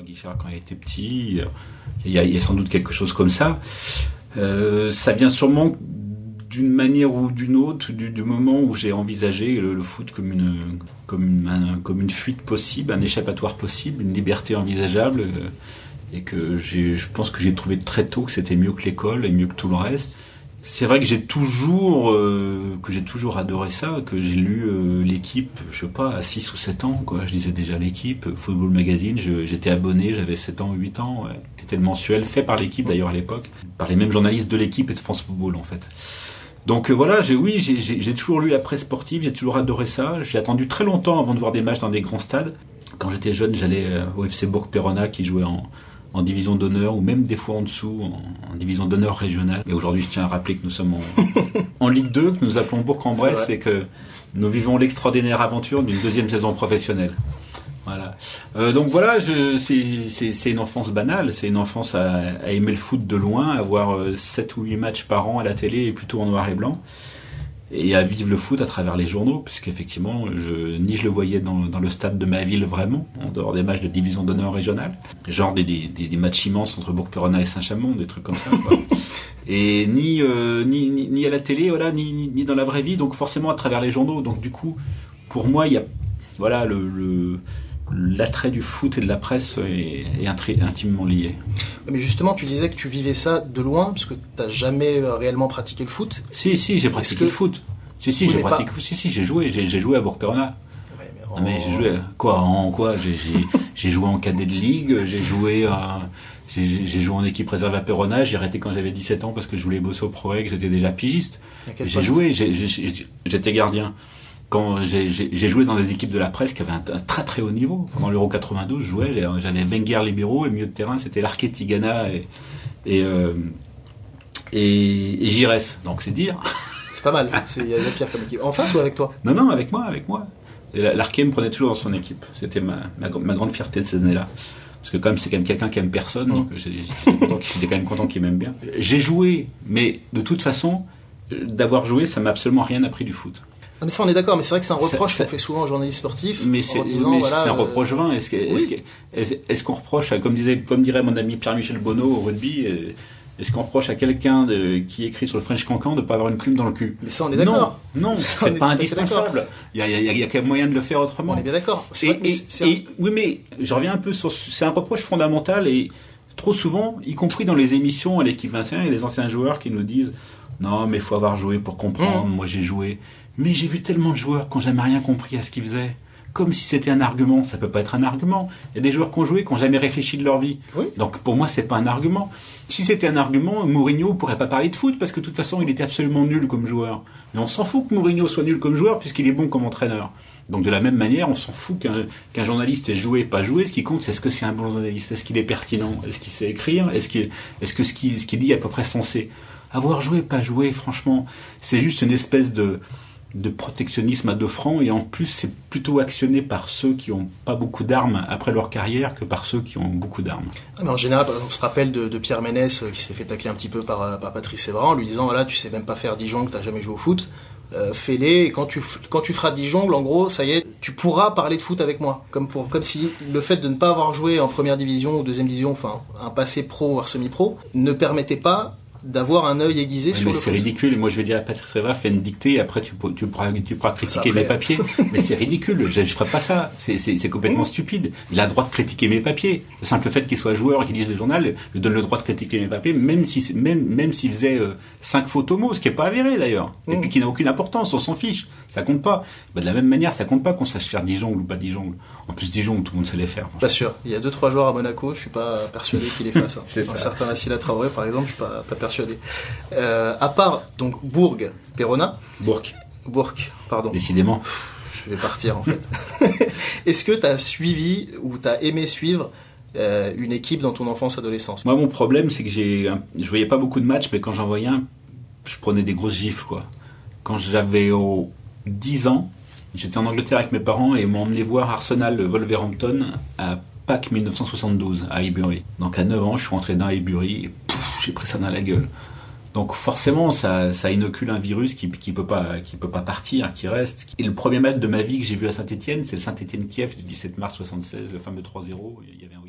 Geoffroy Guichard quand il était petit. Il y a sans doute quelque chose comme ça. Ça vient sûrement d'une manière ou d'une autre du moment où j'ai envisagé le foot comme une fuite possible, un échappatoire possible, une liberté envisageable, et que je pense que j'ai trouvé très tôt que c'était mieux que l'école et mieux que tout le reste. C'est vrai que j'ai toujours adoré ça, que j'ai lu L'Équipe, je sais pas, à 6 ou 7 ans, quoi. Je lisais déjà L'Équipe, Football Magazine, j'étais abonné, j'avais 7 ans, 8 ans, ouais, qui était le mensuel, fait par L'Équipe d'ailleurs à l'époque, par les mêmes journalistes de L'Équipe et de France Football en fait. Donc voilà, j'ai toujours lu la presse sportive, j'ai toujours adoré ça, j'ai attendu très longtemps avant de voir des matchs dans des grands stades. Quand j'étais jeune, j'allais au FC Bourg-Péronnas qui jouait en division d'honneur, ou même des fois en dessous, en division d'honneur régionale. Et aujourd'hui, je tiens à rappeler que nous sommes en Ligue 2, que nous appelons Bourg-en-Bresse, et que nous vivons l'extraordinaire aventure d'une deuxième saison professionnelle. Voilà. Donc voilà, c'est une enfance banale, c'est une enfance à aimer le foot de loin, à voir 7 ou 8 matchs par an à la télé, et plutôt en noir et blanc, et à vivre le foot à travers les journaux, puisqu'effectivement, je le voyais dans le stade de ma ville vraiment, en dehors des matchs de division d'honneur régionale, genre des matchs immenses entre Bourg-Péronnas et Saint-Chamond, des trucs comme ça, quoi. Et ni à la télé, voilà, ni dans la vraie vie, donc forcément à travers les journaux. Donc du coup, pour moi, il y a, voilà, l'attrait du foot et de la presse est intimement lié. Mais justement, tu disais que tu vivais ça de loin, parce que tu n'as jamais réellement pratiqué le foot. Si, j'ai pratiqué le foot. J'ai joué à Bourg-Péronnas. Ouais, mais j'ai joué j'ai joué en cadet de ligue, j'ai joué en équipe réserve à Péronnas, j'ai arrêté quand j'avais 17 ans parce que je voulais bosser au Progrès, que j'étais déjà pigiste. J'étais gardien. Quand j'ai joué dans des équipes de la presse qui avaient un très très haut niveau. Pendant l'Euro 92, je jouais, j'avais Benger-Libéro, et milieu de terrain, c'était l'Arquet-Tigana et Jires. Donc c'est dire. C'est pas mal, il y a Pierre comme équipe. En face ou avec toi ? Non, avec moi. L'Arquet me prenait toujours dans son équipe. C'était ma grande fierté de ces années-là. Parce que quand même, c'est quand même quelqu'un qui aime personne, donc j'étais quand même content qu'il m'aime bien. J'ai joué, mais de toute façon, d'avoir joué, ça m'a absolument rien appris du foot. Non mais ça on est d'accord, mais c'est vrai que c'est un reproche qu'on fait souvent aux journalistes sportifs, c'est un reproche vain. Est-ce qu'on reproche, comme dirait mon ami Pierre-Michel Bonneau au rugby, est-ce qu'on reproche à quelqu'un qui écrit sur le French Cancan de ne pas avoir une plume dans le cul ? Mais ça on est d'accord. Non, c'est pas indispensable. Il y a quand même moyen de le faire autrement. On est bien d'accord. Oui, mais je reviens un peu sur, c'est un reproche fondamental, et trop souvent, y compris dans les émissions à l'Équipe 21, il y a des anciens joueurs qui nous disent non mais il faut avoir joué pour comprendre. Moi j'ai joué. Mais j'ai vu tellement de joueurs qui n'ont jamais rien compris à ce qu'ils faisaient. Comme si c'était un argument. Ça ne peut pas être un argument. Il y a des joueurs qui ont joué qui n'ont jamais réfléchi de leur vie. Oui. Donc pour moi, ce n'est pas un argument. Si c'était un argument, Mourinho ne pourrait pas parler de foot parce que de toute façon, il était absolument nul comme joueur. Mais on s'en fout que Mourinho soit nul comme joueur puisqu'il est bon comme entraîneur. Donc de la même manière, on s'en fout qu'un journaliste ait joué, pas joué. Ce qui compte, c'est est-ce que c'est un bon journaliste ? Est-ce qu'il est pertinent ? Est-ce qu'il sait écrire ? Est-ce que ce qu'il dit est à peu près sensé ? Avoir joué, pas joué, franchement, c'est juste une espèce de protectionnisme à 2 francs, et en plus c'est plutôt actionné par ceux qui n'ont pas beaucoup d'armes après leur carrière que par ceux qui ont beaucoup d'armes. Ah, mais en général, on se rappelle de Pierre Ménès qui s'est fait tacler un petit peu par Patrice Sévrin en lui disant voilà, tu sais même pas faire 10 jongles, t'as jamais joué au foot, fais-les, et quand tu feras 10 jongles, en gros, ça y est, tu pourras parler de foot avec moi. Comme si le fait de ne pas avoir joué en première division ou deuxième division, enfin un passé pro voire semi-pro, ne permettait pas d'avoir un œil aiguisé sur le foot. C'est ridicule. Moi, je vais dire à Patrice Évra, fais une dictée, et après tu pourras critiquer mes papiers. Mais c'est ridicule. Je ne ferai pas ça. C'est complètement stupide. Il a le droit de critiquer mes papiers. Le simple fait qu'il soit joueur et qu'il dise le journal lui donne le droit de critiquer mes papiers, même s'il faisait 5 fautes au mot, ce qui n'est pas avéré d'ailleurs, et puis qui n'a aucune importance. On s'en fiche. Ça compte pas. Bah, de la même manière, ça compte pas qu'on sache faire 10 jongles ou pas 10 jongles. En plus, 10 jongles, tout le monde sait les faire. Pas sûr. Il y a 2-3 joueurs à Monaco, je ne suis pas persuadé qu'ils les fassent. Certains assis à Traoré, par exemple, je ne suis pas persuadé. À part donc Bourg-Péronnas, Bourg, pardon. Décidément, je vais partir en fait. Est-ce que tu as suivi ou tu as aimé suivre une équipe dans ton enfance-adolescence ? Moi, mon problème, c'est que je voyais pas beaucoup de matchs, mais quand j'en voyais un, je prenais des grosses gifles, quoi. Quand j'avais 10 ans, j'étais en Angleterre avec mes parents et ils m'ont emmené voir Arsenal Wolverhampton à Pâques 1972 à Highbury. Donc à 9 ans, je suis rentré dans Highbury et j'ai pris ça dans la gueule. Donc forcément, ça inocule un virus qui peut pas partir, qui reste. Et le premier match de ma vie que j'ai vu à Saint-Étienne, c'est le Saint-Étienne-Kiev du 17 mars 1976, le fameux 3-0. Il y avait